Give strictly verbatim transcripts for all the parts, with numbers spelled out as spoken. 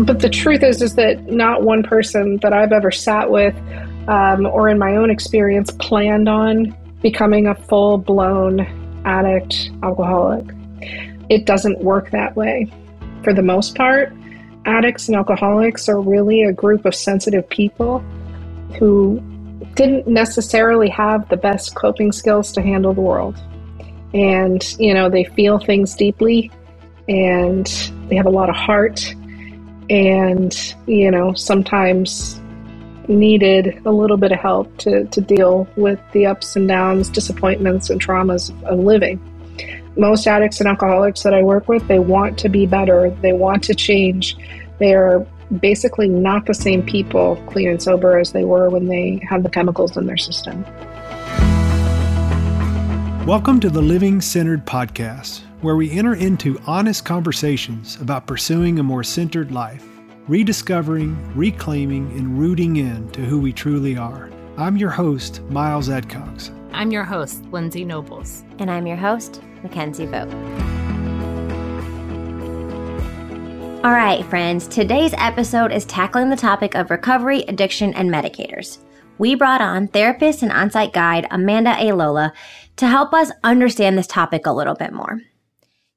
But the truth is, is that not one person that I've ever sat with um, or in my own experience planned on becoming a full-blown addict, alcoholic. It doesn't work that way. For the most part, addicts and alcoholics are really a group of sensitive people who didn't necessarily have the best coping skills to handle the world. And, you know, they feel things deeply and they have a lot of heart and, you know, sometimes needed a little bit of help to, to deal with the ups and downs, disappointments and traumas of living. Most addicts and alcoholics that I work with, they want to be better. They want to change. They are basically not the same people, clean and sober, as they were when they had the chemicals in their system. Welcome to the Living Centered Podcast, where we enter into honest conversations about pursuing a more centered life, rediscovering, reclaiming, and rooting in to who we truly are. I'm your host, Miles Adcox. I'm your host, Lindsay Nobles. And I'm your host, Mackenzie Vogt. All right, friends, today's episode is tackling the topic of recovery, addiction, and medicators. We brought on therapist and on-site guide Amanda Eilola to help us understand this topic a little bit more.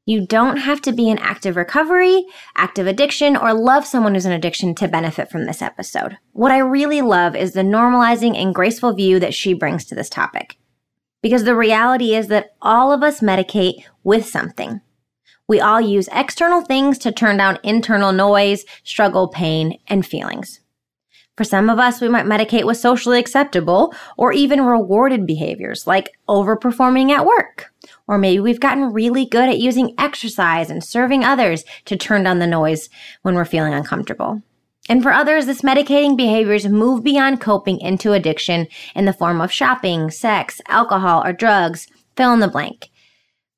You don't have to be in active recovery, active addiction, or love someone who's in addiction to benefit from this episode. What I really love is the normalizing and graceful view that she brings to this topic. Because the reality is that all of us medicate with something. We all use external things to turn down internal noise, struggle, pain, and feelings. For some of us, we might medicate with socially acceptable or even rewarded behaviors like overperforming at work. Or maybe we've gotten really good at using exercise and serving others to turn down the noise when we're feeling uncomfortable. And for others, this medicating behaviors move beyond coping into addiction in the form of shopping, sex, alcohol, or drugs, fill in the blank.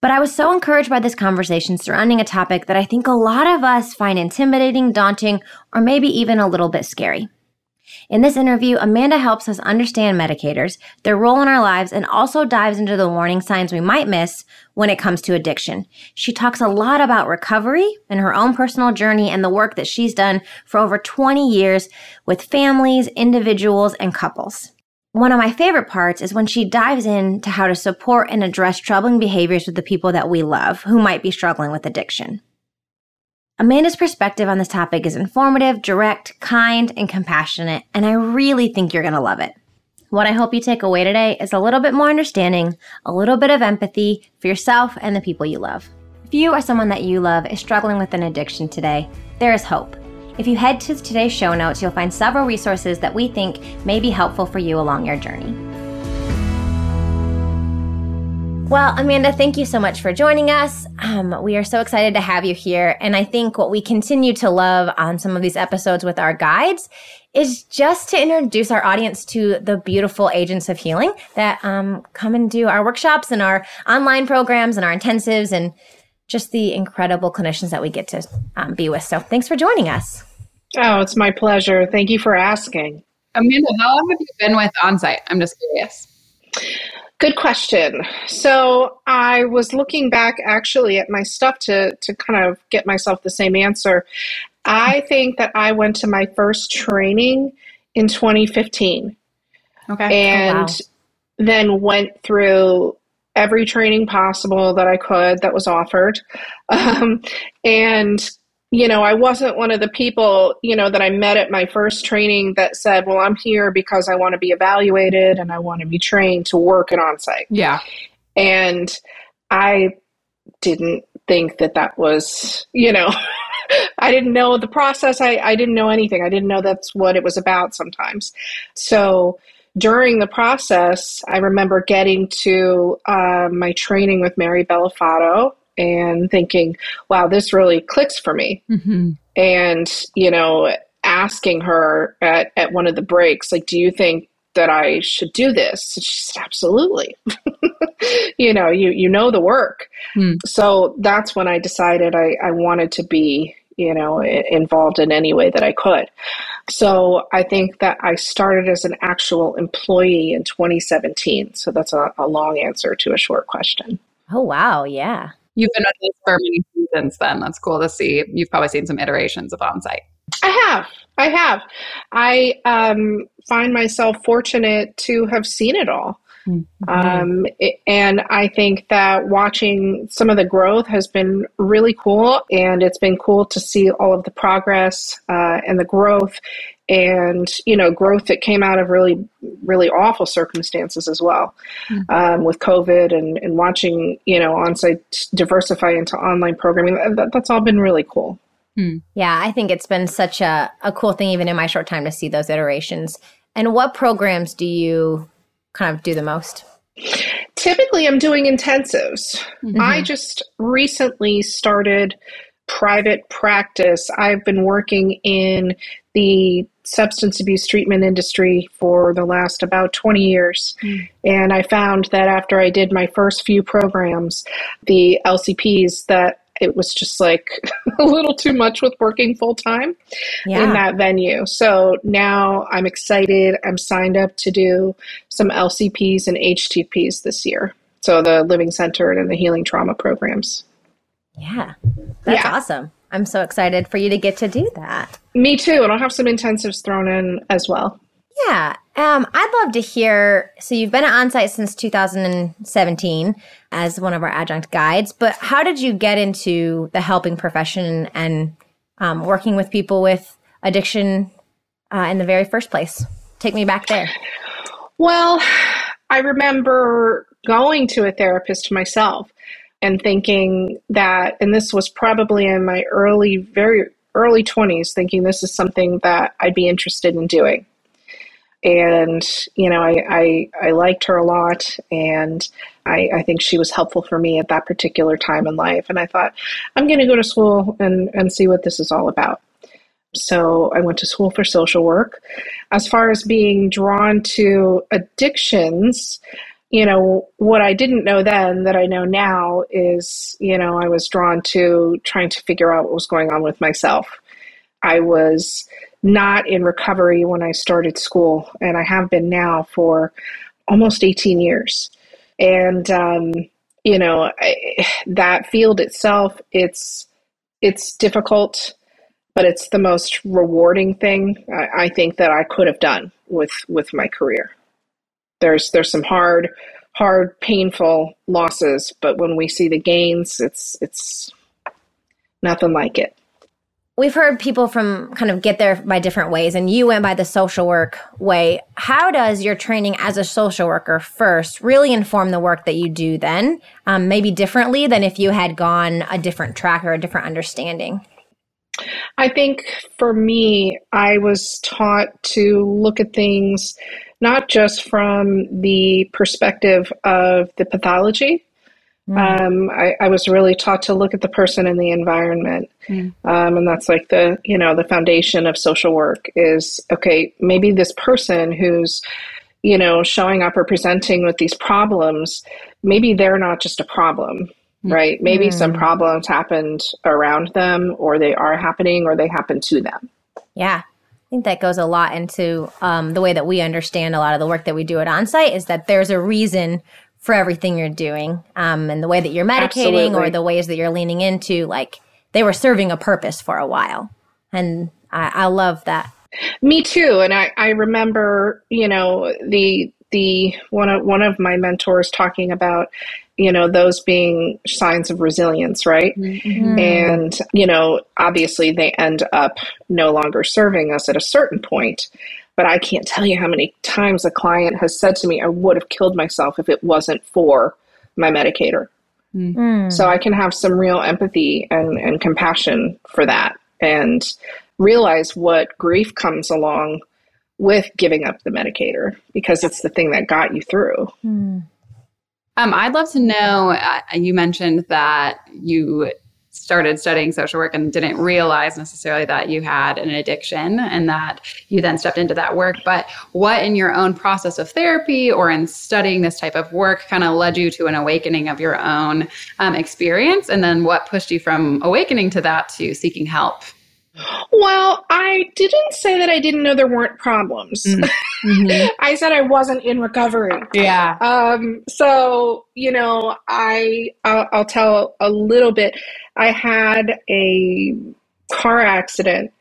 But I was so encouraged by this conversation surrounding a topic that I think a lot of us find intimidating, daunting, or maybe even a little bit scary. In this interview, Amanda helps us understand medicators, their role in our lives, and also dives into the warning signs we might miss when it comes to addiction. She talks a lot about recovery and her own personal journey and the work that she's done for over twenty years with families, individuals, and couples. One of my favorite parts is when she dives into how to support and address troubling behaviors with the people that we love who might be struggling with addiction. Amanda's perspective on this topic is informative, direct, kind, and compassionate, and I really think you're going to love it. What I hope you take away today is a little bit more understanding, a little bit of empathy for yourself and the people you love. If you or someone that you love is struggling with an addiction today, there is hope. If you head to today's show notes, you'll find several resources that we think may be helpful for you along your journey. Well, Amanda, thank you so much for joining us. Um, we are so excited to have you here. And I think what we continue to love on some of these episodes with our guides is just to introduce our audience to the beautiful agents of healing that um, come and do our workshops and our online programs and our intensives and just the incredible clinicians that we get to um, be with. So thanks for joining us. Oh, it's my pleasure. Thank you for asking. Amanda, how long have you been with OnSite? I'm just curious. Good question. So I was looking back actually at my stuff to, to kind of get myself the same answer. I think that I went to my first training in twenty fifteen. Okay. And oh, wow. Then went through every training possible that I could that was offered. Um, and You know, I wasn't one of the people, you know, that I met at my first training that said, well, I'm here because I want to be evaluated and I want to be trained to work at OnSite. Yeah. And I didn't think that that was, you know, I didn't know the process. I, I didn't know anything. I didn't know that's what it was about sometimes. So during the process, I remember getting to uh, my training with Mary Bellafato and thinking, wow, this really clicks for me. Mm-hmm. And, you know, asking her at, at one of the breaks, like, do you think that I should do this? And she said, absolutely. you know, you, you know the work. Mm. So that's when I decided I, I wanted to be, you know, involved in any way that I could. So I think that I started as an actual employee in twenty seventeen. So that's a, a long answer to a short question. Oh, wow. Yeah. You've been with us for many seasons then. That's cool to see. You've probably seen some iterations of OnSite. I have. I have. I um, find myself fortunate to have seen it all. Mm-hmm. Um, it, and I think that watching some of the growth has been really cool, and it's been cool to see all of the progress uh, and the growth, and, you know, growth that came out of really, really awful circumstances as well, mm-hmm. um, with COVID and, and watching, you know, on-site diversify into online programming. That, that's all been really cool. Mm. Yeah, I think it's been such a, a cool thing, even in my short time, to see those iterations. And what programs do you kind of do the most? Typically, I'm doing intensives. Mm-hmm. I just recently started private practice. I've been working in the substance abuse treatment industry for the last about twenty years. Mm. And I found that after I did my first few programs, the L C Ps, that it was just like a little too much with working full time yeah. in that venue. So now I'm excited. I'm signed up to do some L C Ps and H T Ps this year. So the Living Centered and the Healing Trauma programs. Yeah. That's yeah. awesome. I'm so excited for you to get to do that. Me too. And I'll have some intensives thrown in as well. Yeah. Um, I'd love to hear, so you've been at Onsite since two thousand seventeen as one of our adjunct guides, but how did you get into the helping profession and um, working with people with addiction uh, in the very first place? Take me back there. Well, I remember going to a therapist myself and thinking that, and this was probably in my early, very early twenties, thinking this is something that I'd be interested in doing. And, you know, I, I, I liked her a lot, and I, I think she was helpful for me at that particular time in life. And I thought, I'm going to go to school and, and see what this is all about. So I went to school for social work. As far as being drawn to addictions, you know, what I didn't know then that I know now is, you know, I was drawn to trying to figure out what was going on with myself. I was not in recovery when I started school, and I have been now for almost eighteen years. And, um, you know, I, that field itself, it's it's difficult, but it's the most rewarding thing I, I think that I could have done with, with my career. There's there's some hard, hard, painful losses, but when we see the gains, it's it's nothing like it. We've heard people from kind of get there by different ways, and you went by the social work way. How does your training as a social worker first really inform the work that you do then, um, maybe differently than if you had gone a different track or a different understanding? I think for me, I was taught to look at things not just from the perspective of the pathology. Mm. Um, I, I was really taught to look at the person and the environment. Mm. Um, and that's like the, you know, the foundation of social work is, okay, maybe this person who's, you know, showing up or presenting with these problems, maybe they're not just a problem, right? Mm. Maybe some problems happened around them, or they are happening, or they happen to them. Yeah. I think that goes a lot into um, the way that we understand a lot of the work that we do at Onsite, is that there's a reason for everything you're doing, um, and the way that you're medicating, Absolutely. Or the ways that you're leaning into, like they were serving a purpose for a while. And I, I love that. Me too. And I, I remember, you know, the, the, one of, one of my mentors talking about, you know, those being signs of resilience, right? Mm-hmm. And, you know, obviously they end up no longer serving us at a certain point. But I can't tell you how many times a client has said to me, I would have killed myself if it wasn't for my medicator. Mm. So I can have some real empathy and, and compassion for that, and realize what grief comes along with giving up the medicator, because it's the thing that got you through. Mm. Um, I'd love to know, uh, you mentioned that you started studying social work and didn't realize necessarily that you had an addiction, and that you then stepped into that work. But what in your own process of therapy or in studying this type of work kind of led you to an awakening of your own um, experience? And then what pushed you from awakening to that to seeking help? Well, I didn't say that I didn't know there weren't problems. Mm-hmm. I said I wasn't in recovery. Yeah. Um, so, you know, I, I'll, I'll tell a little bit. I had a car accident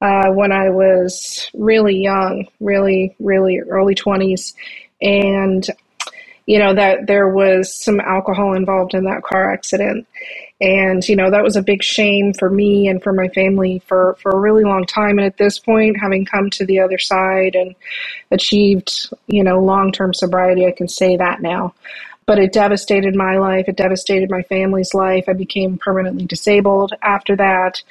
uh, when I was really young, really, really early twenties. And, you know, that there was some alcohol involved in that car accident. And, you know, that was a big shame for me and for my family for, for a really long time. And at this point, having come to the other side and achieved, you know, long-term sobriety, I can say that now. But it devastated my life. It devastated my family's life. I became permanently disabled after that.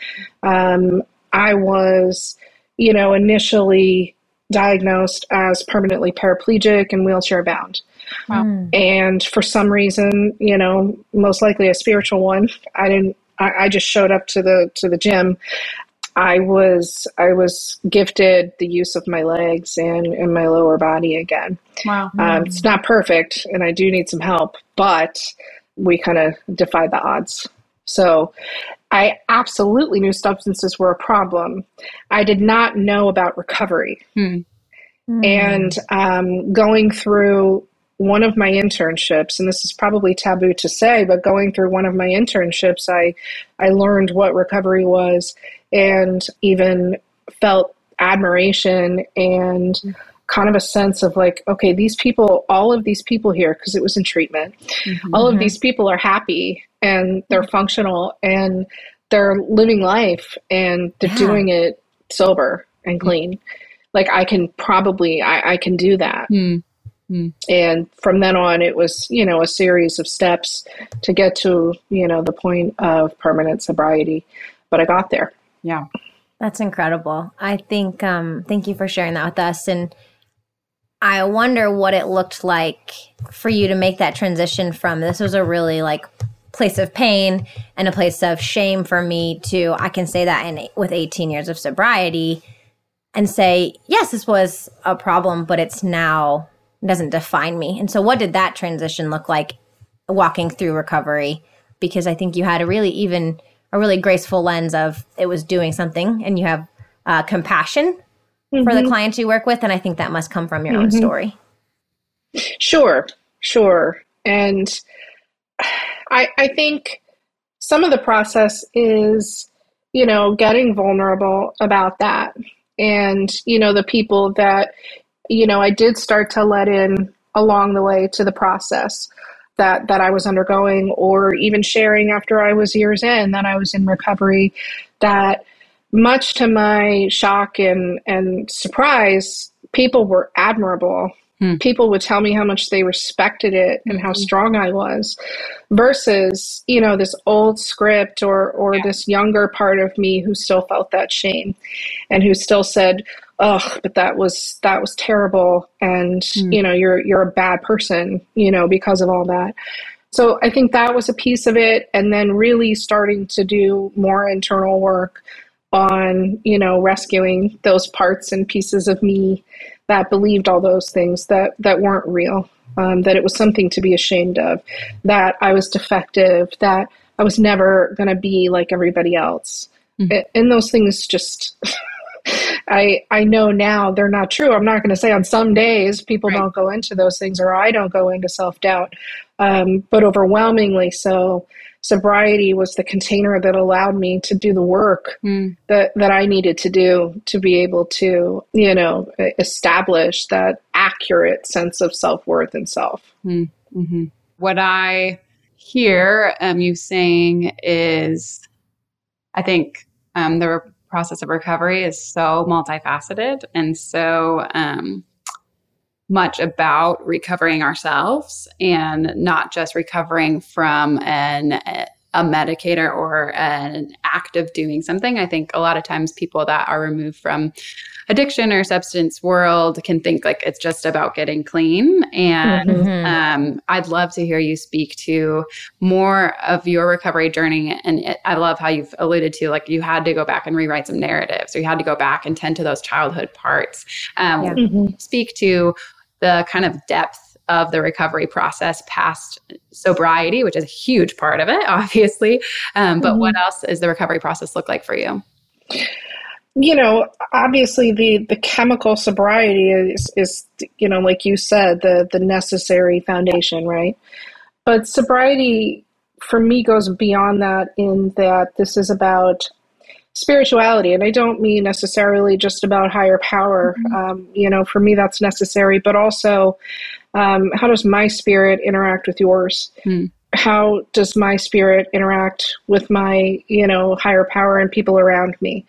Um, I was, you know, initially diagnosed as permanently paraplegic and wheelchair bound. Wow. Mm. And for some reason, you know, most likely a spiritual one, I didn't, I, I just showed up to the, to the gym. I was, I was gifted the use of my legs and, and my lower body again. Wow. Um, it's not perfect and I do need some help, but we kind of defied the odds. So I absolutely knew substances were a problem. I did not know about recovery. Hmm. Mm. And um, going through one of my internships, and this is probably taboo to say, but going through one of my internships, I, I learned what recovery was and even felt admiration and kind of a sense of like, okay, these people, all of these people here, because it was in treatment, mm-hmm. all of these people are happy and they're functional and they're living life and they're yeah. doing it sober and clean. Like I can probably, I, I can do that. Mm. Mm. And from then on, it was, you know, a series of steps to get to, you know, the point of permanent sobriety, but I got there. Yeah. That's incredible. I think, um, thank you for sharing that with us. And I wonder what it looked like for you to make that transition from this was a really like place of pain and a place of shame for me to, I can say that in with eighteen years of sobriety and say, yes, this was a problem, but it's now doesn't define me. And so what did that transition look like walking through recovery? Because I think you had a really even, a really graceful lens of it was doing something and you have uh, compassion mm-hmm. for the clients you work with. And I think that must come from your mm-hmm. own story. Sure, sure. And I, I think some of the process is, you know, getting vulnerable about that. And, you know, the people that, you know, I did start to let in along the way to the process that, that I was undergoing, or even sharing after I was years in that I was in recovery, that much to my shock and, and surprise, people were admirable. Hmm. People would tell me how much they respected it and how strong I was versus, you know, this old script or, or yeah. this younger part of me who still felt that shame and who still said, oh, but that was, that was terrible. And, mm. you know, you're, you're a bad person, you know, because of all that. So I think that was a piece of it. And then really starting to do more internal work on, you know, rescuing those parts and pieces of me that believed all those things that, that weren't real, um, that it was something to be ashamed of, that I was defective, that I was never going to be like everybody else. Mm. And those things just... I I know now they're not true. I'm not going to say on some days people right. don't go into those things or I don't go into self-doubt, um, but overwhelmingly so, sobriety was the container that allowed me to do the work mm. that, that I needed to do to be able to, you know, establish that accurate sense of self-worth and self. Mm. Mm-hmm. What I hear um, you saying is, I think um, there were process of recovery is so multifaceted and so um, much about recovering ourselves and not just recovering from an, a medicator or an act of doing something. I think a lot of times people that are removed from addiction or substance world can think like it's just about getting clean. And mm-hmm. um, I'd love to hear you speak to more of your recovery journey. And it, I love how you've alluded to, like you had to go back and rewrite some narratives or you had to go back and tend to those childhood parts. Um, yeah. mm-hmm. Speak to the kind of depth of the recovery process past sobriety, which is a huge part of it, obviously. Um, but mm-hmm. what else is the recovery process look like for you? You know, obviously the, the chemical sobriety is, is, you know, like you said, the, the necessary foundation, right? But sobriety for me goes beyond that in that this is about spirituality. And I don't mean necessarily just about higher power. Mm-hmm. Um, you know, for me, that's necessary, but also um, how does my spirit interact with yours? Mm. How does my spirit interact with my, you know, higher power and people around me?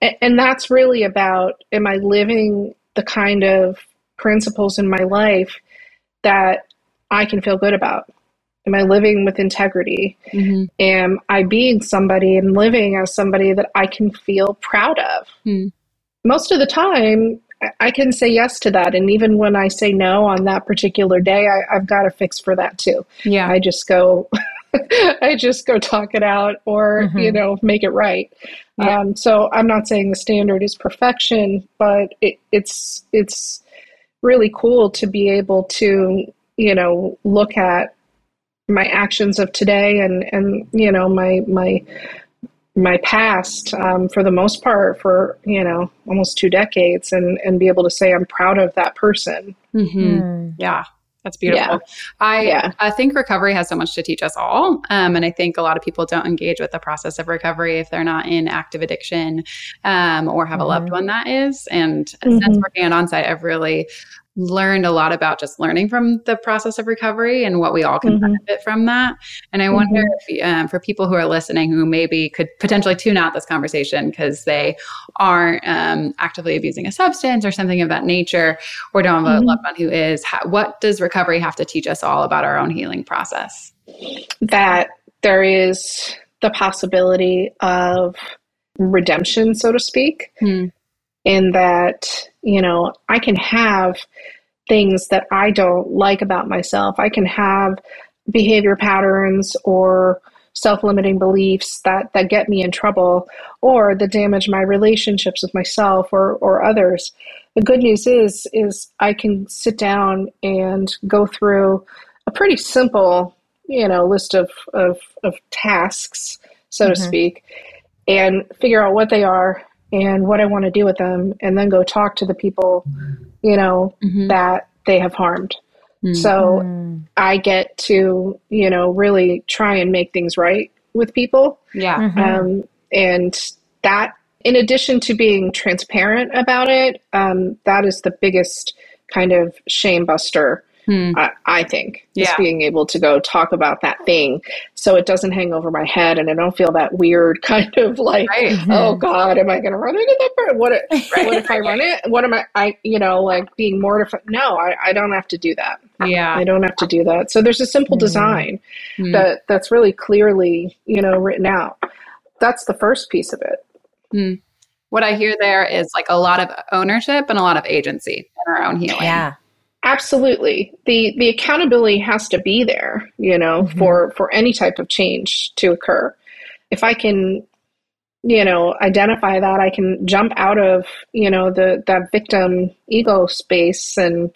And, and that's really about, am I living the kind of principles in my life that I can feel good about? Am I living with integrity? Mm-hmm. Am I being somebody and living as somebody that I can feel proud of? Mm. Most of the time, I can say yes to that. And even when I say no on that particular day, I, I've got a fix for that too. Yeah. I just go, I just go talk it out or, mm-hmm. you know, make it right. Yeah. Um, so I'm not saying the standard is perfection, but it, it's, it's really cool to be able to, you know, look at my actions of today and, and, you know, my, my, my past, um, for the most part for, you know, almost two decades and, and be able to say, I'm proud of that person. Mm-hmm. Mm. Yeah. That's beautiful. Yeah. I, yeah. I think recovery has so much to teach us all. Um, and I think a lot of people don't engage with the process of recovery if they're not in active addiction, um, or have mm-hmm. a loved one that is. And mm-hmm. since working at Onsite, I've really learned a lot about just learning from the process of recovery and what we all can mm-hmm. benefit from that. And I mm-hmm. wonder if, um, for people who are listening who maybe could potentially tune out this conversation because they aren't um, actively abusing a substance or something of that nature, or don't have a mm-hmm. loved one who is, how, what does recovery have to teach us all about our own healing process? That there is the possibility of redemption, so to speak. Hmm. In that, you know, I can have things that I don't like about myself. I can have behavior patterns or self-limiting beliefs that, that get me in trouble or that damage my relationships with myself or, or others. The good news is, is I can sit down and go through a pretty simple, you know, list of, of, of tasks, so mm-hmm. to speak, and figure out what they are and what I want to do with them, and then go talk to the people, you know, mm-hmm. that they have harmed. Mm-hmm. So I get to, you know, really try and make things right with people. Yeah. Mm-hmm. Um, and that, in addition to being transparent about it, um, that is the biggest kind of shame buster, mm. I, I think, yeah. is being able to go talk about that thing so it doesn't hang over my head and I don't feel that weird kind of like, right. mm-hmm. oh God, am I going to run into that part? What, if, right. what if I run it? What am I, I you know, like being mortified? No, I, I don't have to do that. Yeah, I don't have to do that. So there's a simple mm-hmm. design mm-hmm. that that's really clearly, you know, written out. That's the first piece of it. Mm. What I hear there is like a lot of ownership and a lot of agency in our own healing. Yeah. Absolutely. The the accountability has to be there, you know, mm-hmm. for, for any type of change to occur. If I can, you know, identify that, I can jump out of, you know, the that victim ego space and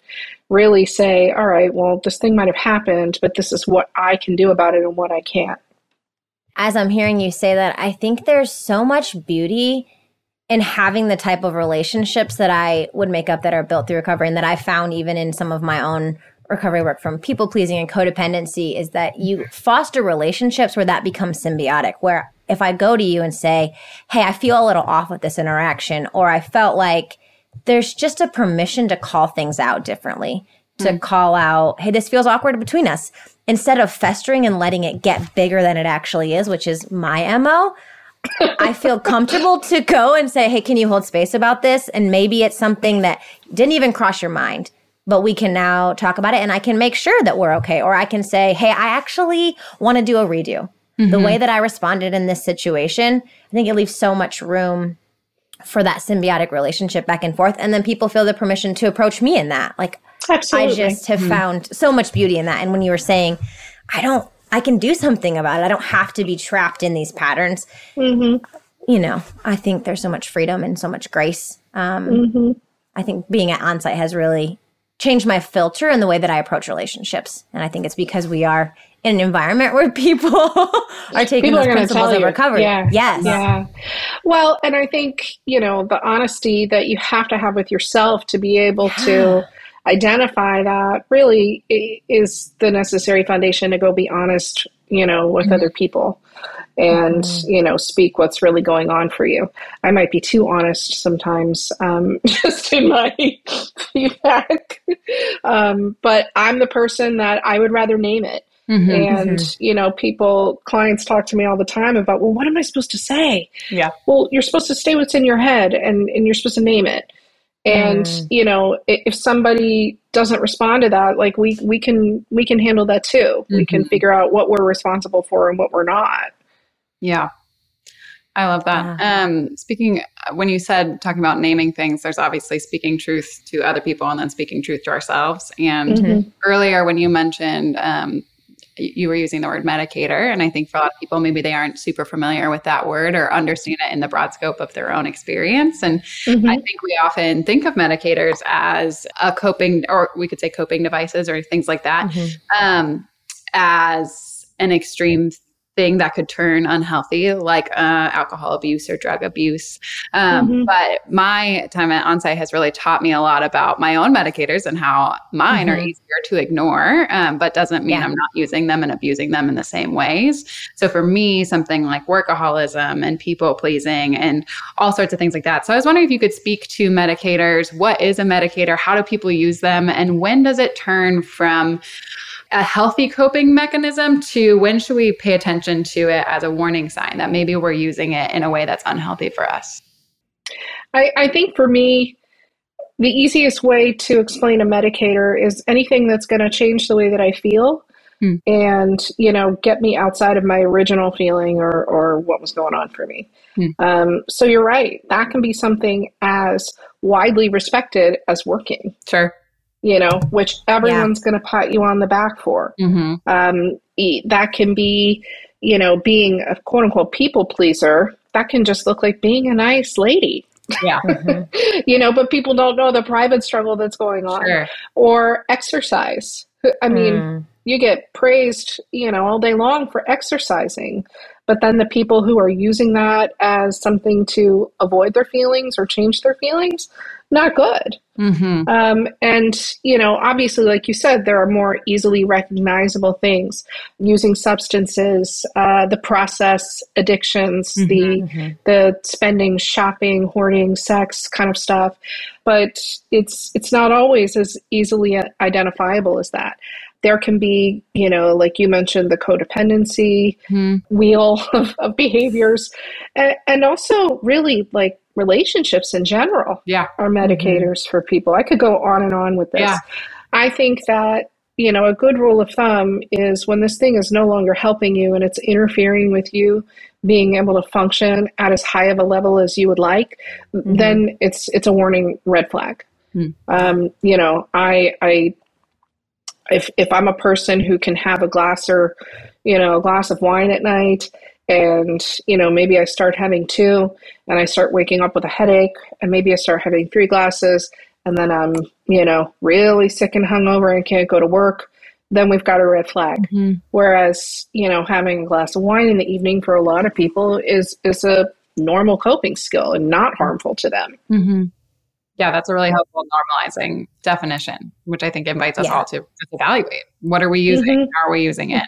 really say, all right, well, this thing might have happened, but this is what I can do about it and what I can't. As I'm hearing you say that, I think there's so much beauty and having the type of relationships that I would make up that are built through recovery and that I found even in some of my own recovery work from people-pleasing and codependency is that you foster relationships where that becomes symbiotic, where if I go to you and say, hey, I feel a little off with this interaction, or I felt like there's just a permission to call things out differently, to mm-hmm. call out, hey, this feels awkward between us, instead of festering and letting it get bigger than it actually is, which is my M O, I feel comfortable to go and say, hey, can you hold space about this? And maybe it's something that didn't even cross your mind, but we can now talk about it and I can make sure that we're okay. Or I can say, hey, I actually want to do a redo. Mm-hmm. The way that I responded in this situation, I think it leaves so much room for that symbiotic relationship back and forth. And then people feel the permission to approach me in that. Like, absolutely. I just have mm-hmm. found so much beauty in that. And when you were saying, I don't I can do something about it. I don't have to be trapped in these patterns. Mm-hmm. You know, I think there's so much freedom and so much grace. Um, mm-hmm. I think being at Onsite has really changed my filter and the way that I approach relationships. And I think it's because we are in an environment where people are taking people those are principles of recovery. Yeah. Yes. Yeah. Well, and I think, you know, the honesty that you have to have with yourself to be able yeah. to identify that really is the necessary foundation to go be honest, you know, with mm-hmm. other people and, mm-hmm. you know, speak what's really going on for you. I might be too honest sometimes, um, just in my feedback. Um, but I'm the person that I would rather name it. Mm-hmm, and, mm-hmm. you know, people, clients talk to me all the time about, well, what am I supposed to say? Yeah. Well, you're supposed to say what's in your head and, and you're supposed to name it. And, mm. you know, if somebody doesn't respond to that, like we, we can, we can handle that too. Mm-hmm. We can figure out what we're responsible for and what we're not. Yeah. I love that. Yeah. Um, speaking, when you said talking about naming things, there's obviously speaking truth to other people and then speaking truth to ourselves. And mm-hmm. earlier when you mentioned, um, you were using the word medicator. And I think for a lot of people, maybe they aren't super familiar with that word or understand it in the broad scope of their own experience. And mm-hmm. I think we often think of medicators as a coping, or we could say coping devices or things like that, mm-hmm. um, as an extreme thing that could turn unhealthy, like uh, alcohol abuse or drug abuse. Um, mm-hmm. But my time at Onsite has really taught me a lot about my own medicators and how mine mm-hmm. are easier to ignore, um, but doesn't mean yeah. I'm not using them and abusing them in the same ways. So for me, something like workaholism and people pleasing and all sorts of things like that. So I was wondering if you could speak to medicators. What is a medicator? How do people use them? And when does it turn from a healthy coping mechanism to when should we pay attention to it as a warning sign that maybe we're using it in a way that's unhealthy for us? I, I think for me, the easiest way to explain a medicator is anything that's going to change the way that I feel hmm. and, you know, get me outside of my original feeling or, or what was going on for me. Hmm. Um, so you're right. That can be something as widely respected as working. Sure. You know, which everyone's yeah. going to pat you on the back for. Mm-hmm. Um, that can be, you know, being a quote unquote people pleaser. That can just look like being a nice lady. Yeah. Mm-hmm. You know, but people don't know the private struggle that's going on. Sure. Or exercise. I mean, mm. you get praised, you know, all day long for exercising. But then the people who are using that as something to avoid their feelings or change their feelings, not good. Mm-hmm. Um, and, you know, obviously, like you said, there are more easily recognizable things, using substances, uh, the process, addictions, mm-hmm, the mm-hmm. the spending, shopping, hoarding, sex kind of stuff. But it's it's not always as easily identifiable as that. There can be, you know, like you mentioned, the codependency mm-hmm. wheel of, of behaviors, and, and also really like relationships in general yeah. are medicators mm-hmm. for people. I could go on and on with this. Yeah. I think that, you know, a good rule of thumb is when this thing is no longer helping you and it's interfering with you being able to function at as high of a level as you would like, mm-hmm. then it's it's a warning red flag. Mm. Um, you know, I I If if I'm a person who can have a glass or, you know, a glass of wine at night and, you know, maybe I start having two and I start waking up with a headache and maybe I start having three glasses and then I'm, you know, really sick and hungover and can't go to work, then we've got a red flag. Mm-hmm. Whereas, you know, having a glass of wine in the evening for a lot of people is, is a normal coping skill and not harmful to them. Mm-hmm. Yeah, that's a really helpful normalizing definition, which I think invites us yeah. all to just evaluate. What are we using? Mm-hmm. How are we using it?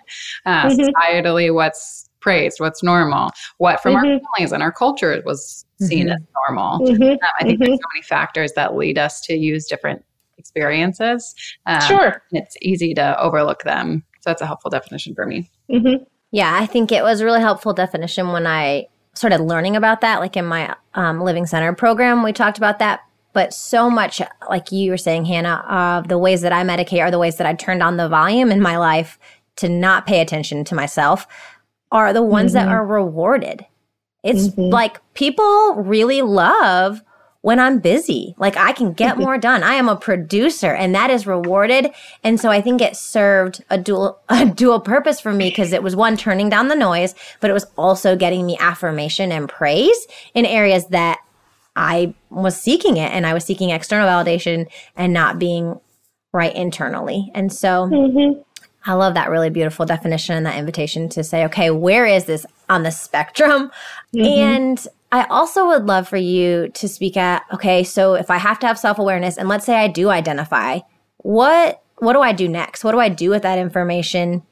Uh, mm-hmm. Societally, what's praised? What's normal? What from mm-hmm. our families and our culture was seen mm-hmm. as normal? Mm-hmm. Um, I think mm-hmm. there's so many factors that lead us to use different experiences. Um, sure. And it's easy to overlook them. So that's a helpful definition for me. Mm-hmm. Yeah, I think it was a really helpful definition when I started learning about that. Like in my um, Living Centered program, we talked about that. But so much, like you were saying, Hannah, of uh, the ways that I medicate are the ways that I turned on the volume in my life to not pay attention to myself are the ones mm-hmm. that are rewarded. It's mm-hmm. like people really love when I'm busy. Like I can get more done. I am a producer and that is rewarded. And so I think it served a dual, a dual purpose for me because it was one, turning down the noise, but it was also getting me affirmation and praise in areas that I was seeking it and I was seeking external validation and not being right internally. And so mm-hmm. I love that really beautiful definition and that invitation to say, okay, where is this on the spectrum? Mm-hmm. And I also would love for you to speak at, okay, so if I have to have self-awareness and let's say I do identify, what what do I do next? What do I do with that information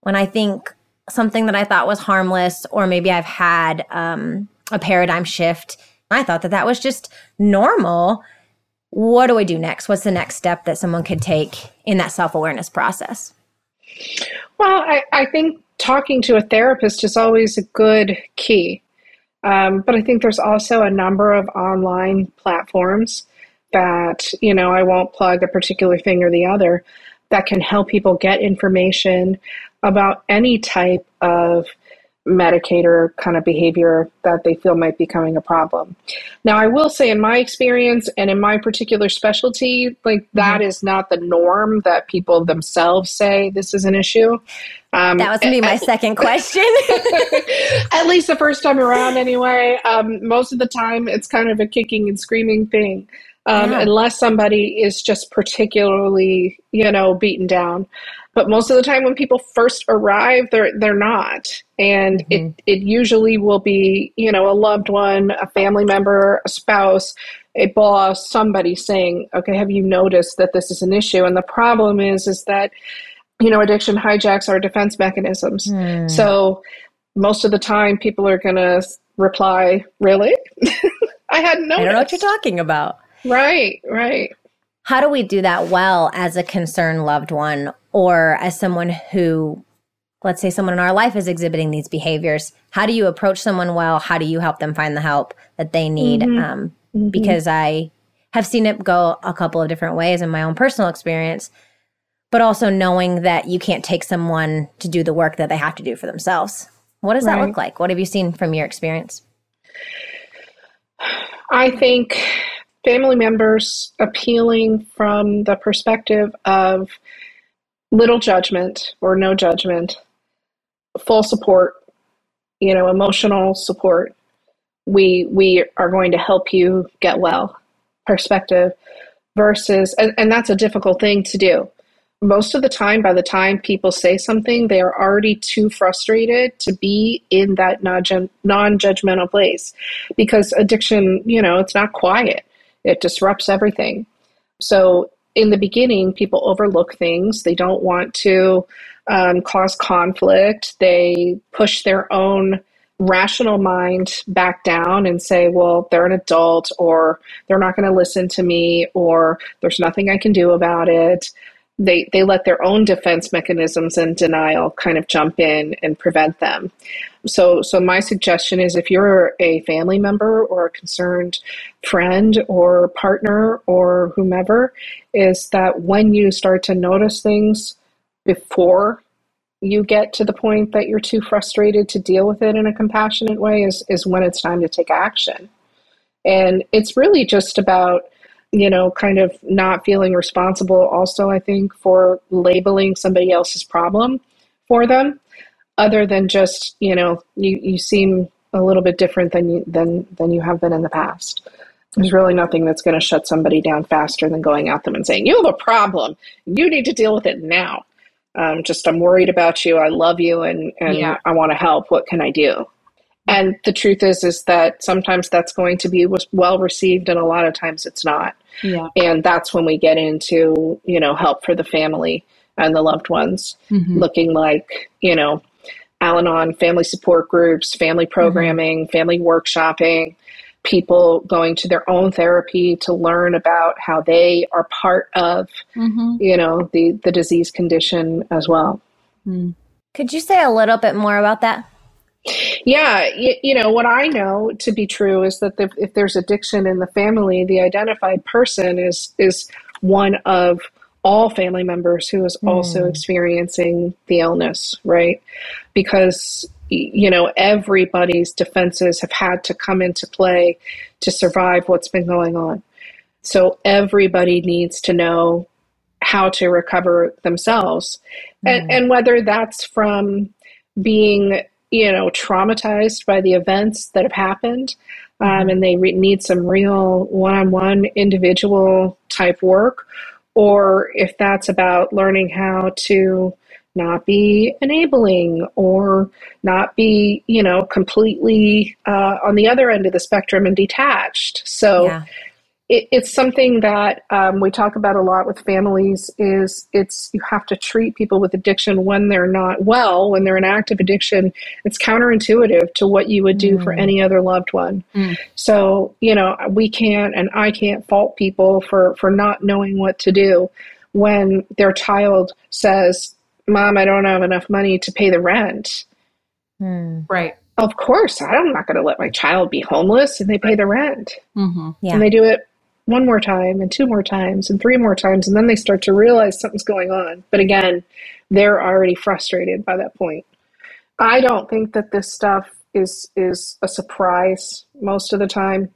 when I think something that I thought was harmless, or maybe I've had um, a paradigm shift. I thought that that was just normal. What do I do next? What's the next step that someone could take in that self-awareness process? Well, I, I think talking to a therapist is always a good key. Um, but I think there's also a number of online platforms that, you know, I won't plug a particular thing or the other, that can help people get information about any type of medicator kind of behavior that they feel might be becoming a problem. Now, I will say in my experience and in my particular specialty, like that mm-hmm. is not the norm that people themselves say this is an issue. Um, that was going to be my at, second question. At least the first time around anyway. Um, most of the time, it's kind of a kicking and screaming thing. Um, yeah. Unless somebody is just particularly, you know, beaten down. But most of the time when people first arrive, they're they're not. And mm-hmm. it, it usually will be, you know, a loved one, a family member, a spouse, a boss, somebody saying, okay, have you noticed that this is an issue? And the problem is, is that, you know, addiction hijacks our defense mechanisms. Mm. So most of the time people are going to reply, really? I hadn't noticed. I don't know what you're talking about. Right, right. How do we do that well as a concerned loved one, or as someone who, let's say someone in our life is exhibiting these behaviors? How do you approach someone well? How do you help them find the help that they need? Mm-hmm. Um, mm-hmm. Because I have seen it go a couple of different ways in my own personal experience, but also knowing that you can't take someone to do the work that they have to do for themselves. What does right. that look like? What have you seen from your experience? I think family members appealing from the perspective of little judgment or no judgment, full support, you know, emotional support. We we are going to help you get well perspective versus, and, and that's a difficult thing to do. Most of the time, by the time people say something, they are already too frustrated to be in that non-judgmental place, because addiction, you know, it's not quiet. It disrupts everything. So in the beginning, people overlook things. They don't want to um, cause conflict. They push their own rational mind back down and say, well, they're an adult, or they're not going to listen to me, or there's nothing I can do about it. They, they let their own defense mechanisms and denial kind of jump in and prevent them. So, so my suggestion is, if you're a family member or a concerned friend or partner or whomever, is that when you start to notice things before you get to the point that you're too frustrated to deal with it in a compassionate way, is, is when it's time to take action. And it's really just about, you know, kind of not feeling responsible also, I think, for labeling somebody else's problem for them. Other than just, you know, you, you seem a little bit different than you than than you have been in the past. There's really nothing that's going to shut somebody down faster than going at them and saying, you have a problem. You need to deal with it now. Um, just, I'm worried about you. I love you, and, and yeah. I want to help. What can I do? And the truth is, is that sometimes that's going to be well received, and a lot of times it's not. Yeah. And that's when we get into, you know, help for the family and the loved ones, mm-hmm. looking like, you know, Al-Anon family support groups, family programming, mm-hmm. family workshopping, people going to their own therapy to learn about how they are part of, mm-hmm. you know, the, the disease condition as well. Mm. Could you say a little bit more about that? Yeah. You, you know, what I know to be true is that the, if there's addiction in the family, the identified person is is one of all family members who is also mm. experiencing the illness, right? Because, you know, everybody's defenses have had to come into play to survive what's been going on. So everybody needs to know how to recover themselves. Mm. And, and whether that's from being, you know, traumatized by the events that have happened, um, and they re- need some real one-on-one individual type work, or if that's about learning how to not be enabling or not be, you know, completely uh, on the other end of the spectrum and detached. So, yeah. it, it's something that um, we talk about a lot with families is it's, you have to treat people with addiction when they're not well, when they're in active addiction. It's counterintuitive to what you would do mm. for any other loved one. Mm. So, you know, we can't, and I can't fault people for, for not knowing what to do when their child says, Mom, I don't have enough money to pay the rent. Mm. Right. Of course, I'm not going to let my child be homeless, and they pay the rent. Mm-hmm. Yeah. And they do it one more time and two more times and three more times, and then they start to realize something's going on. But again, they're already frustrated by that point. I don't think that this stuff is is a surprise most of the time.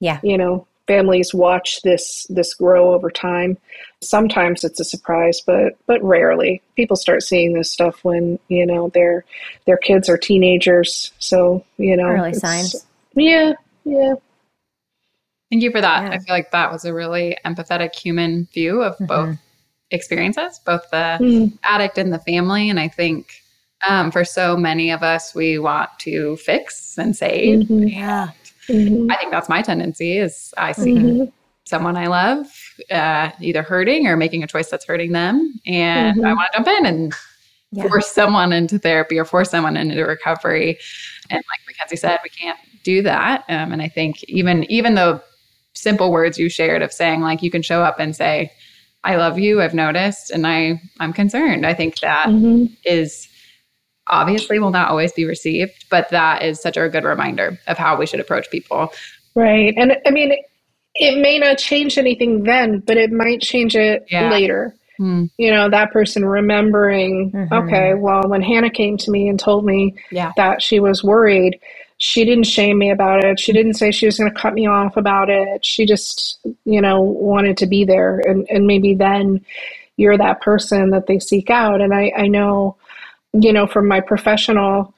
Yeah. You know, families watch this this grow over time. Sometimes it's a surprise, but but rarely. People start seeing this stuff when, you know, their their kids are teenagers. So, you know, early signs. Yeah, yeah. Thank you for that. Yeah. I feel like that was a really empathetic human view of mm-hmm. both experiences, both the mm-hmm. addict and the family. And I think um, for so many of us, we want to fix and save. Mm-hmm. Yeah. Mm-hmm. I think that's my tendency is I see mm-hmm. someone I love uh, either hurting or making a choice that's hurting them. And mm-hmm. I want to jump in and yeah. force someone into therapy or force someone into recovery. And like Mackenzie said, we can't do that. Um, and I think even, even the simple words you shared of saying, like, you can show up and say, I love you, I've noticed, and I, I'm concerned. I think that mm-hmm. is obviously will not always be received, but that is such a good reminder of how we should approach people. Right. And I mean, it, it may not change anything then, but it might change it yeah. later. Mm. You know, that person remembering, mm-hmm. okay, well, when Hannah came to me and told me yeah. that she was worried, she didn't shame me about it. She didn't say she was going to cut me off about it. She just, you know, wanted to be there. And, and maybe then you're that person that they seek out. And I, I know, you know, from my professional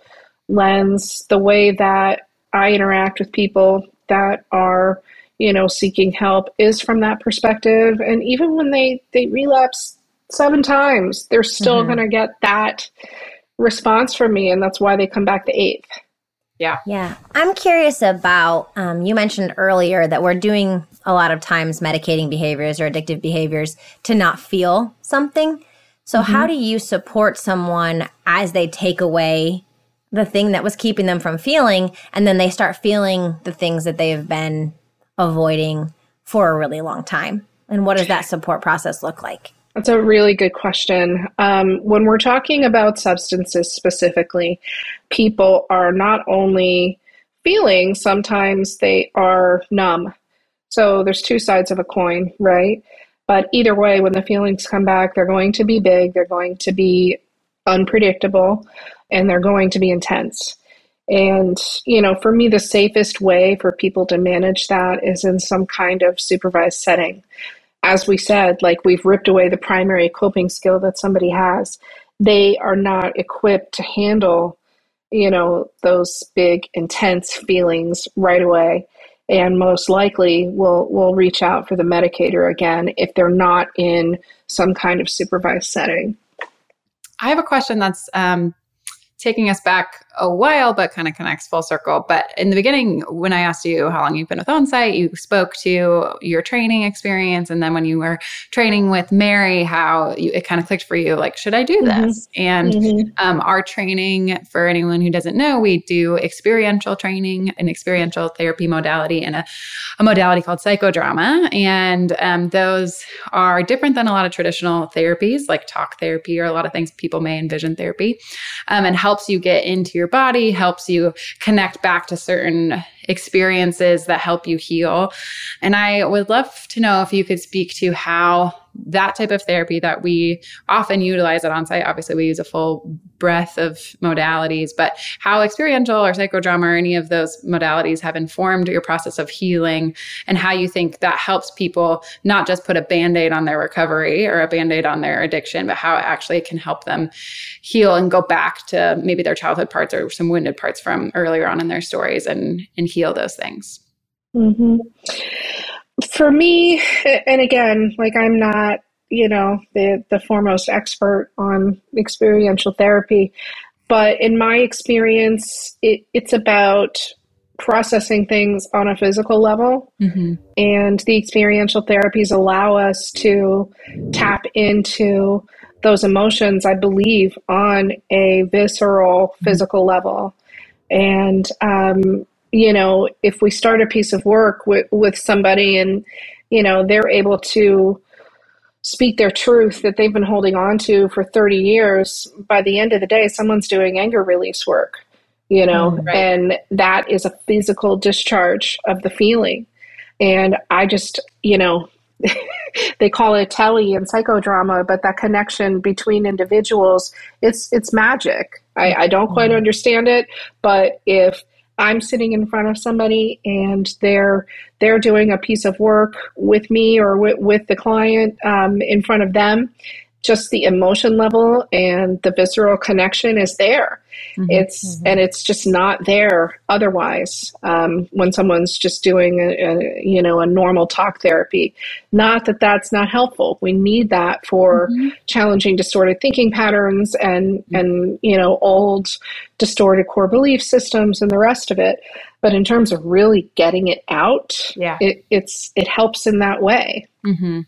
lens, the way that I interact with people that are, you know, seeking help is from that perspective. And even when they, they relapse seven times, they're still mm-hmm. going to get that response from me. And that's why they come back the eighth. Yeah. Yeah. I'm curious about, um, you mentioned earlier that we're doing a lot of times medicating behaviors or addictive behaviors to not feel something. So mm-hmm. how do you support someone as they take away the thing that was keeping them from feeling, and then they start feeling the things that they've been avoiding for a really long time? And what does that support process look like? That's a really good question. Um, when we're talking about substances specifically, people are not only feeling, sometimes they are numb. So there's two sides of a coin, right? But either way, when the feelings come back, they're going to be big, they're going to be unpredictable, and they're going to be intense. And, you know, for me, the safest way for people to manage that is in some kind of supervised setting. As we said, like, we've ripped away the primary coping skill that somebody has. They are not equipped to handle, you know, those big, intense feelings right away. And most likely will will reach out for the medicator again if they're not in some kind of supervised setting. I have a question that's um, taking us back a while, but kind of connects full circle. But in the beginning, when I asked you how long you've been with OnSite, you spoke to your training experience. And then when you were training with Mary, how you, it kind of clicked for you, like, should I do this? Mm-hmm. And mm-hmm. Um, our training, for anyone who doesn't know, we do experiential training, an experiential therapy modality, and a, a modality called psychodrama. And um, those are different than a lot of traditional therapies, like talk therapy or a lot of things people may envision therapy, um, and helps you get into your Your body, helps you connect back to certain experiences that help you heal. And I would love to know if you could speak to how that type of therapy that we often utilize at OnSite, obviously we use a full breadth of modalities, but how experiential or psychodrama or any of those modalities have informed your process of healing, and how you think that helps people not just put a Band-Aid on their recovery or a Band-Aid on their addiction, but how it actually can help them heal and go back to maybe their childhood parts or some wounded parts from earlier on in their stories and, and heal those things. Mm-hmm. For me, and again, like, I'm not, you know, the, the foremost expert on experiential therapy, but in my experience, it, it's about processing things on a physical level. Mm-hmm. And the experiential therapies allow us to tap into those emotions, I believe, on a visceral, mm-hmm. physical level. And, um, you know, if we start a piece of work with, with somebody and, you know, they're able to speak their truth that they've been holding on to for thirty years, by the end of the day, someone's doing anger release work, you know, mm, right. and that is a physical discharge of the feeling. And I just, you know, they call it tele and psychodrama, but that connection between individuals, it's, it's magic. I, I don't quite mm. understand it, but if I'm sitting in front of somebody and they're they're doing a piece of work with me or with, with the client um, in front of them, just the emotion level and the visceral connection is there. Mm-hmm, it's mm-hmm. and it's just not there otherwise um, when someone's just doing a, a you know a normal talk therapy. Not that that's not helpful. We need that for mm-hmm. challenging distorted thinking patterns and mm-hmm. and you know old distorted core belief systems and the rest of it. But in terms of really getting it out, yeah. it, it's it helps in that way. Mm-hmm.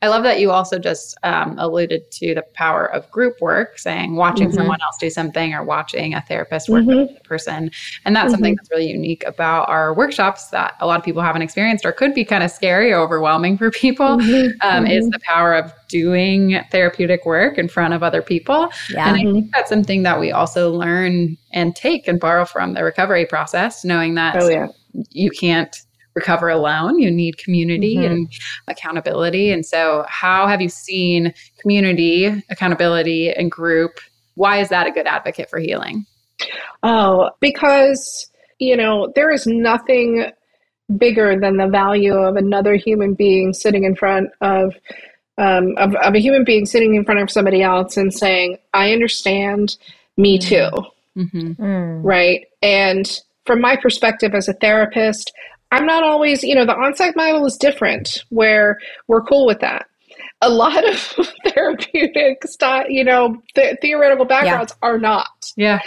I love that you also just um, alluded to the power of group work, saying watching mm-hmm. someone else do something or watching a therapist work mm-hmm. with a person. And that's mm-hmm. something that's really unique about our workshops that a lot of people haven't experienced or could be kind of scary or overwhelming for people mm-hmm. Um, mm-hmm. is the power of doing therapeutic work in front of other people. Yeah. And I think that's something that we also learn and take and borrow from the recovery process, knowing that oh, yeah. you can't recover alone. You need community mm-hmm. and accountability. And so how have you seen community, accountability, and group? Why is that a good advocate for healing? Oh, because, you know, there is nothing bigger than the value of another human being sitting in front of, um, of, of a human being sitting in front of somebody else and saying, I understand, me too. Mm-hmm. Mm. Right. And from my perspective as a therapist, I'm not always, you know, the on-site model is different where we're cool with that. A lot of therapeutic stuff, you know, the theoretical backgrounds yeah. are not. Yeah.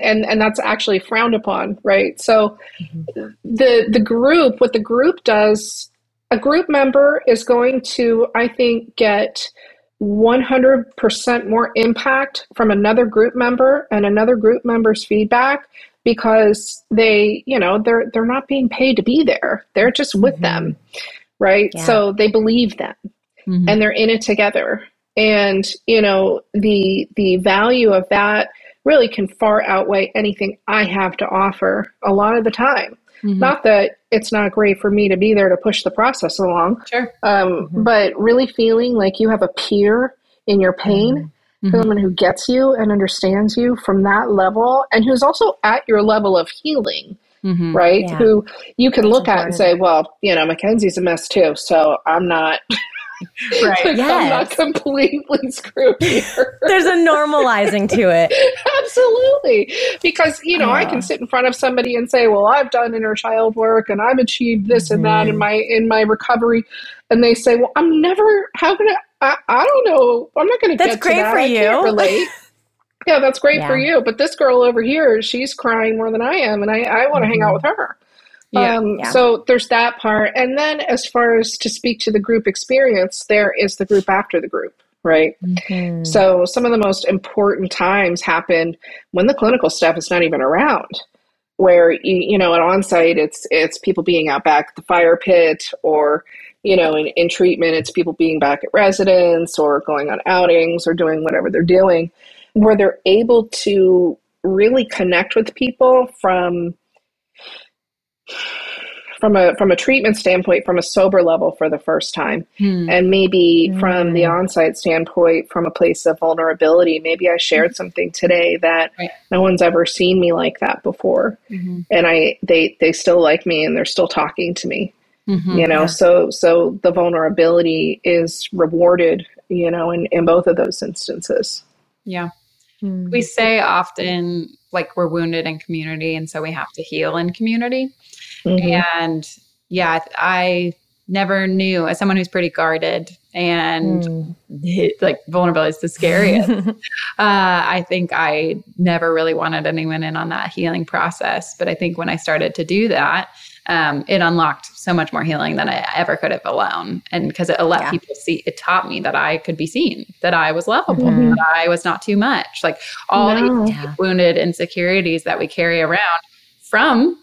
And and that's actually frowned upon, right? So mm-hmm. the the group, what the group does, a group member is going to, I think, get one hundred percent more impact from another group member and another group member's feedback, because they, you know, they're they're not being paid to be there. They're just with mm-hmm. them, right? Yeah. So they believe them mm-hmm. and they're in it together. And, you know, the the value of that really can far outweigh anything I have to offer a lot of the time. Mm-hmm. Not that it's not great for me to be there to push the process along, sure. um, mm-hmm. but really feeling like you have a peer in your pain mm-hmm. Mm-hmm. someone who gets you and understands you from that level and who's also at your level of healing, mm-hmm. right? Yeah. Who you can That's look important. At and say, well, you know, Mackenzie's a mess too, so I'm not... Right. Like, yes. I'm not completely screwed here. There's a normalizing to it. Absolutely. Because, you know, oh. I can sit in front of somebody and say, well, I've done inner child work and I've achieved this mm-hmm. and that in my in my recovery. And they say, well, I'm never, how can I, I, I don't know. I'm not going to get to that. That's great for I you. Can't relate. Yeah, that's great yeah. for you. But this girl over here, she's crying more than I am. And I, I want to mm-hmm. hang out with her. Yeah, um, yeah. So there's that part. And then as far as to speak to the group experience, there is the group after the group, right? Mm-hmm. So some of the most important times happen when the clinical staff is not even around, where, you, you know, at on-site, it's, it's people being out back at the fire pit, or, you know, in, in treatment, it's people being back at residence or going on outings or doing whatever they're doing, where they're able to really connect with people from from a from a treatment standpoint, from a sober level for the first time, hmm. and maybe hmm. from the on-site standpoint, from a place of vulnerability. Maybe I shared something today that right. no one's ever seen me like that before, mm-hmm. and I they they still like me and they're still talking to me. Mm-hmm, you know, yeah. so so the vulnerability is rewarded, you know, in, in both of those instances. Yeah. Mm-hmm. We say often, like, we're wounded in community, and so we have to heal in community. Mm-hmm. And yeah, I never knew, as someone who's pretty guarded And mm. it, like, vulnerability is the scariest. uh, I think I never really wanted anyone in on that healing process. But I think when I started to do that, um, it unlocked so much more healing than I ever could have alone. And because it let yeah. people see, it taught me that I could be seen, that I was lovable, mm-hmm. that I was not too much. Like all no. these yeah. wounded insecurities that we carry around from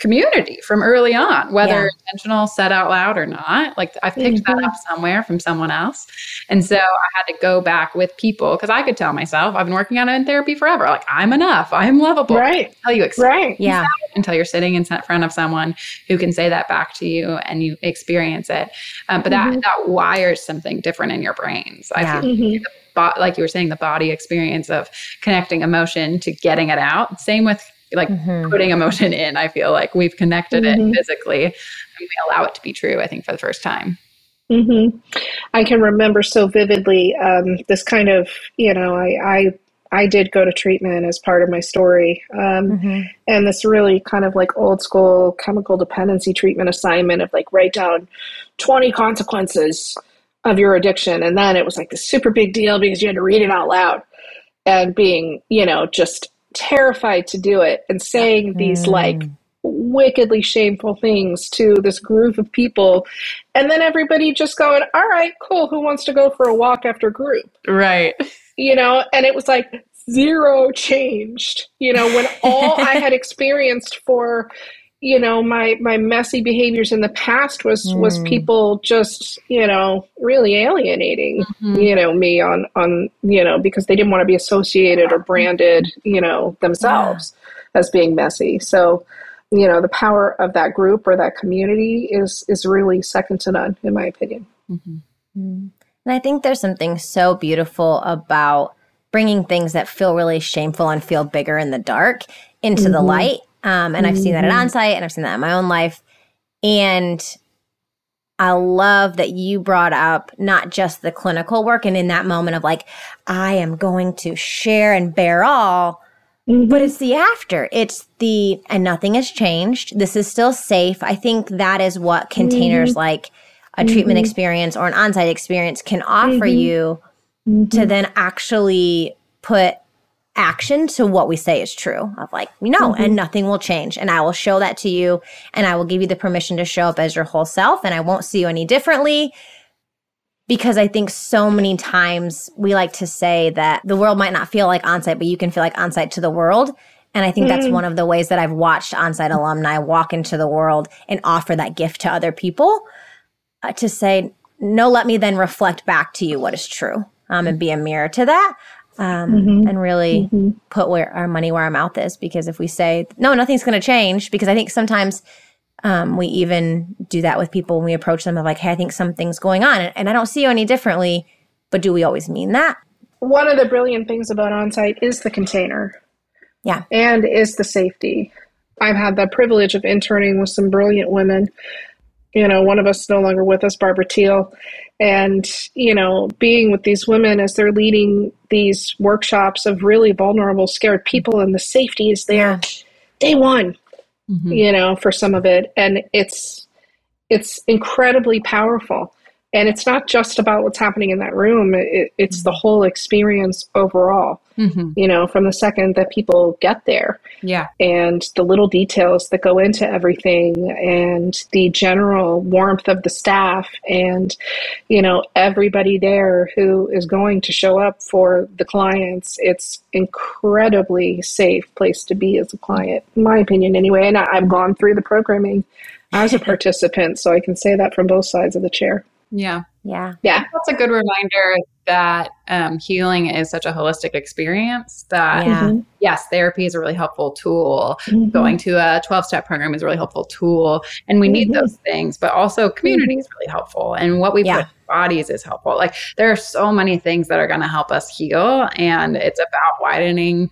community from early on, whether yeah. intentional, said out loud or not. Like I've picked mm-hmm. that up somewhere from someone else. And so I had to go back with people because I could tell myself, I've been working on it in therapy forever. Like I'm enough. I'm lovable. Right. Until you experience right. yeah. that, until you're sitting in front of someone who can say that back to you and you experience it. Um, but mm-hmm. that, that wires something different in your brains. So yeah. I think mm-hmm. bo- like you were saying, the body experience of connecting emotion to getting it out. Same with like mm-hmm. putting emotion in, I feel like we've connected mm-hmm. it physically and we allow it to be true, I think, for the first time. Mm-hmm. I can remember so vividly um, this kind of, you know, I, I I did go to treatment as part of my story. Um, mm-hmm. And this really kind of like old school chemical dependency treatment assignment of like write down twenty consequences of your addiction. And then it was like this super big deal because you had to read it out loud and being, you know, just terrified to do it and saying these mm. like wickedly shameful things to this group of people. And then everybody just going, all right, cool. Who wants to go for a walk after group? Right. You know, and it was like zero changed, you know, when all I had experienced for, you know, my, my messy behaviors in the past was, mm. was people just, you know, really alienating, mm-hmm. you know, me on, on, you know, because they didn't want to be associated or branded, you know, themselves yeah. as being messy. So, you know, the power of that group or that community is, is really second to none, in my opinion. Mm-hmm. And I think there's something so beautiful about bringing things that feel really shameful and feel bigger in the dark into mm-hmm. the light. Um, and I've seen that at Onsite and I've seen that in my own life. And I love that you brought up not just the clinical work and in that moment of like, I am going to share and bear all, mm-hmm. but it's the after. It's the, and nothing has changed. This is still safe. I think that is what containers mm-hmm. like a mm-hmm. treatment experience or an Onsite experience can offer mm-hmm. you mm-hmm. to then actually put action to what we say is true of like, you know, mm-hmm. and nothing will change. And I will show that to you and I will give you the permission to show up as your whole self and I won't see you any differently because I think so many times we like to say that the world might not feel like Onsite, but you can feel like Onsite to the world. And I think mm-hmm. that's one of the ways that I've watched Onsite alumni walk into the world and offer that gift to other people uh, to say, no, let me then reflect back to you what is true um, and be a mirror to that. Um, mm-hmm. and really mm-hmm. put where our money where our mouth is. Because if we say, no, nothing's going to change, because I think sometimes um, we even do that with people when we approach them of like, hey, I think something's going on and I don't see you any differently, but do we always mean that? One of the brilliant things about Onsite is the container. Yeah. And is the safety. I've had the privilege of interning with some brilliant women. You know, one of us no longer with us, Barbara Teal. And, you know, being with these women as they're leading these workshops of really vulnerable, scared people and the safety is there day one, mm-hmm. you know, for some of it. And it's it's incredibly powerful. And it's not just about what's happening in that room. It, it's the whole experience overall, mm-hmm. you know, from the second that people get there. Yeah. And the little details that go into everything and the general warmth of the staff and, you know, everybody there who is going to show up for the clients. It's incredibly safe place to be as a client, in my opinion anyway. And I, I've gone through the programming as a participant, so I can say that from both sides of the chair. Yeah. Yeah. Yeah. That's a good reminder that um, healing is such a holistic experience that, yeah. mm-hmm. yes, therapy is a really helpful tool. Mm-hmm. Going to a twelve-step program is a really helpful tool. And we mm-hmm. need those things, but also community mm-hmm. is really helpful. And what we yeah. put in bodies is helpful. Like there are so many things that are going to help us heal. And it's about widening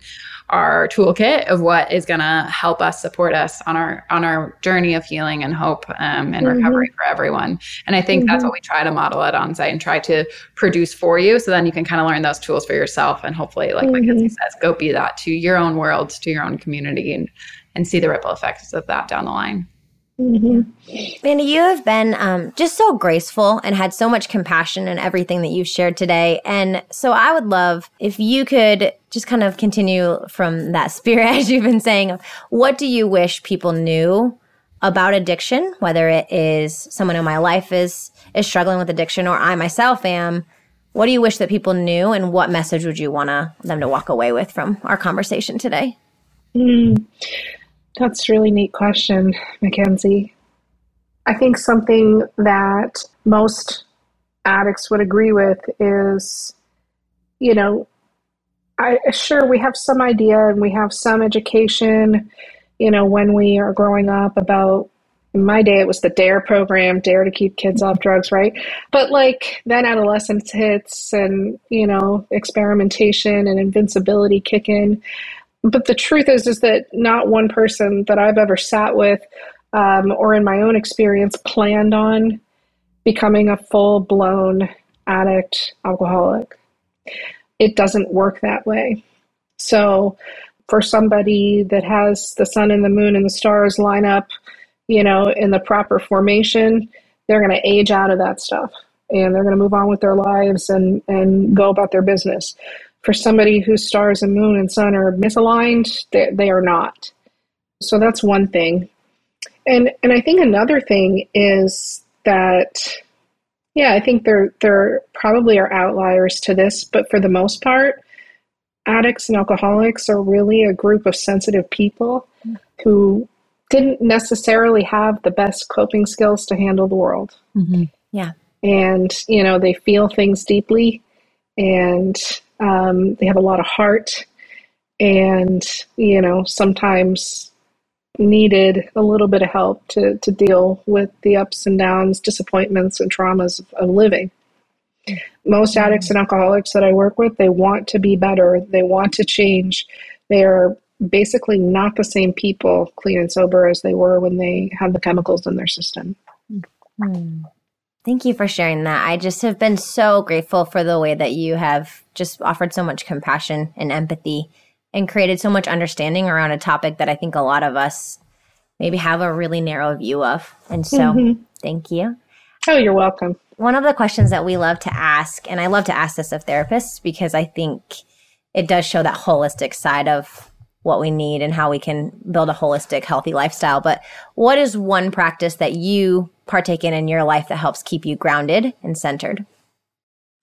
our toolkit of what is going to help us support us on our on our journey of healing and hope um, and mm-hmm. recovery for everyone. And I think mm-hmm. that's what we try to model at Onsite and try to produce for you. So then you can kind of learn those tools for yourself and hopefully, like mm-hmm. Mackenzie says, go be that to your own world, to your own community and, and see the ripple effects of that down the line. Mm-hmm. Amanda, you have been um, just so graceful and had so much compassion in everything that you've shared today. And so I would love if you could just kind of continue from that spirit, as you've been saying. What do you wish people knew about addiction, whether it is someone in my life is is struggling with addiction or I myself am? What do you wish that people knew, and what message would you want to, them to walk away with from our conversation today? Mm. That's a really neat question, Mackenzie. I think something that most addicts would agree with is, you know, I sure we have some idea and we have some education, you know, when we are growing up about, in my day, it was the D A R E program, D A R E to keep kids off drugs, right? But like then adolescence hits and, you know, experimentation and invincibility kick in. But the truth is, is that not one person that I've ever sat with um, or in my own experience planned on becoming a full-blown addict alcoholic. It doesn't work that way. So for somebody that has the sun and the moon and the stars line up, you know, in the proper formation, they're going to age out of that stuff and they're going to move on with their lives and, and go about their business. For somebody whose stars and moon and sun are misaligned, they, they are not. So that's one thing. And and I think another thing is that, yeah, I think there, there probably are outliers to this, but for the most part, addicts and alcoholics are really a group of sensitive people mm-hmm. who didn't necessarily have the best coping skills to handle the world. Mm-hmm. Yeah. And, you know, they feel things deeply and um, they have a lot of heart and, you know, sometimes needed a little bit of help to, to deal with the ups and downs, disappointments and traumas of, of living. Most addicts and alcoholics that I work with, they want to be better. They want to change. They are basically not the same people, clean and sober, as they were when they had the chemicals in their system. Mm-hmm. Thank you for sharing that. I just have been so grateful for the way that you have just offered so much compassion and empathy and created so much understanding around a topic that I think a lot of us maybe have a really narrow view of. And so mm-hmm. thank you. Oh, you're welcome. One of the questions that we love to ask, and I love to ask this of therapists because I think it does show that holistic side of what we need and how we can build a holistic, healthy lifestyle. But what is one practice that you partake in in your life that helps keep you grounded and centered?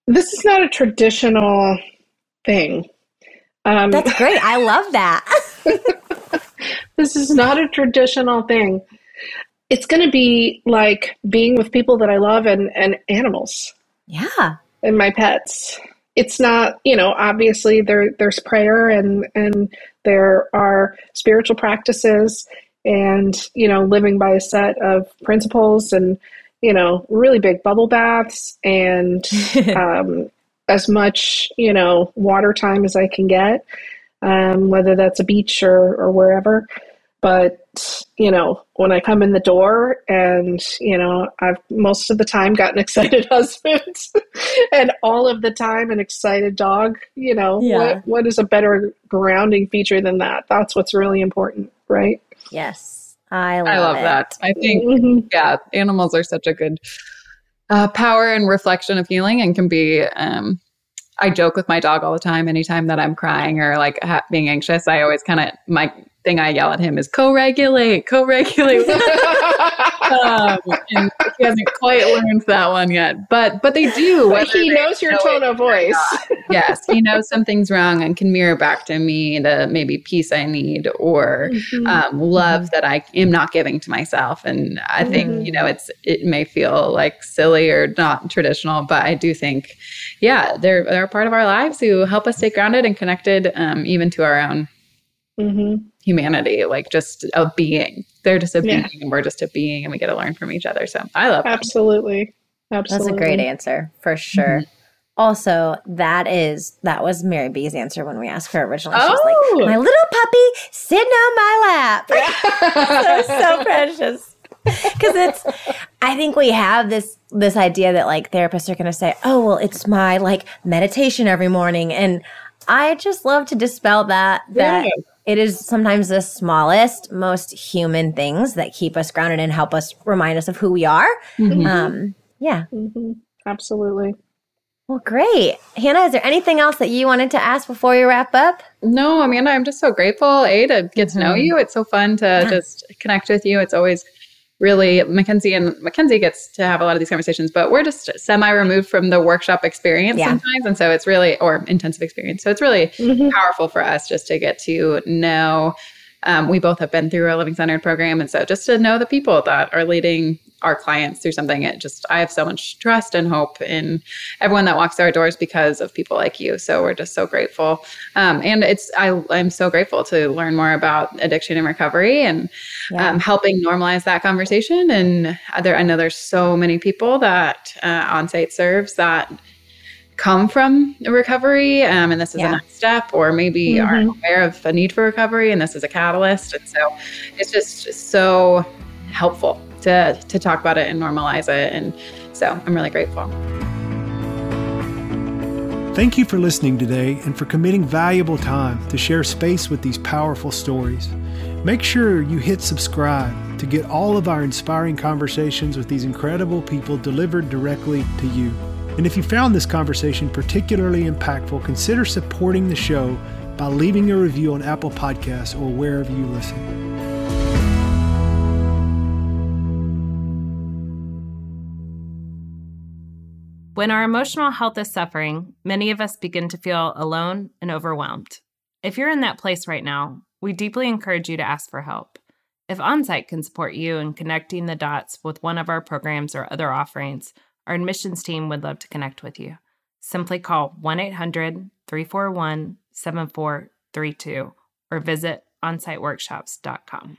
This is not a traditional thing. Um, That's great. I love that. This is not a traditional thing. It's going to be like being with people that I love and, and animals. Yeah. And my pets. It's not, you know, obviously there there's prayer and, and there are spiritual practices and, you know, living by a set of principles and, you know, really big bubble baths and um, as much, you know, water time as I can get, um, whether that's a beach or, or wherever. But, you know, when I come in the door and, you know, I've most of the time got an excited husband and all of the time an excited dog, you know, yeah. what what is a better grounding feature than that? That's what's really important, right? Yes. I love, I love that. I think, mm-hmm. yeah, animals are such a good uh, power and reflection of healing and can be um, – I joke with my dog all the time. Anytime that I'm crying or like ha- being anxious, I always kind of, my thing I yell at him is co-regulate, co-regulate. um, and he hasn't quite learned that one yet, but, but they do. But he knows your know tone of voice. Yes. He knows something's wrong and can mirror back to me the maybe peace I need or mm-hmm. um, love mm-hmm. that I am not giving to myself. And I mm-hmm. think, you know, it's, it may feel like silly or not traditional, but I do think, yeah, there, there are part of our lives who help us stay grounded and connected, um, even to our own mm-hmm. humanity, like just a being. They're just a being, yeah. and we're just a being, and we get to learn from each other. So I love that. Absolutely, absolutely. That's a great answer for sure. Mm-hmm. Also, that is that was Mary B's answer when we asked her originally. She oh. was like, "My little puppy sitting on my lap." That was so precious. Because it's, I think we have this this idea that like therapists are going to say, oh, well, it's my like meditation every morning. And I just love to dispel that, that yeah. It is sometimes the smallest, most human things that keep us grounded and help us remind us of who we are. Mm-hmm. Um, yeah. Mm-hmm. Absolutely. Well, great. Hannah, is there anything else that you wanted to ask before you wrap up? No, Amanda, I'm just so grateful, A, to get to know you. It's so fun to yeah. just connect with you. It's always really, Mackenzie and Mackenzie gets to have a lot of these conversations, but we're just semi-removed from the workshop experience yeah. sometimes. And so it's really, or intensive experience. So it's really mm-hmm. powerful for us just to get to know. Um, we both have been through a Living Centered program. And so just to know the people that are leading our clients through something. It just, I have so much trust and hope in everyone that walks our doors because of people like you. So we're just so grateful. Um, and it's, I, I'm so grateful to learn more about addiction and recovery and yeah. um, helping normalize that conversation. And there, I know there's so many people that uh, Onsite serves that come from recovery um, and this is yeah. a next step, or maybe mm-hmm. aren't aware of a need for recovery and this is a catalyst. And so it's just so helpful to to talk about it and normalize it. And so I'm really grateful. Thank you for listening today and for committing valuable time to share space with these powerful stories. Make sure you hit subscribe to get all of our inspiring conversations with these incredible people delivered directly to you. And if you found this conversation particularly impactful, consider supporting the show by leaving a review on Apple Podcasts or wherever you listen. When our emotional health is suffering, many of us begin to feel alone and overwhelmed. If you're in that place right now, we deeply encourage you to ask for help. If Onsite can support you in connecting the dots with one of our programs or other offerings, our admissions team would love to connect with you. Simply call one eight hundred three four one seven four three two or visit onsite workshops dot com.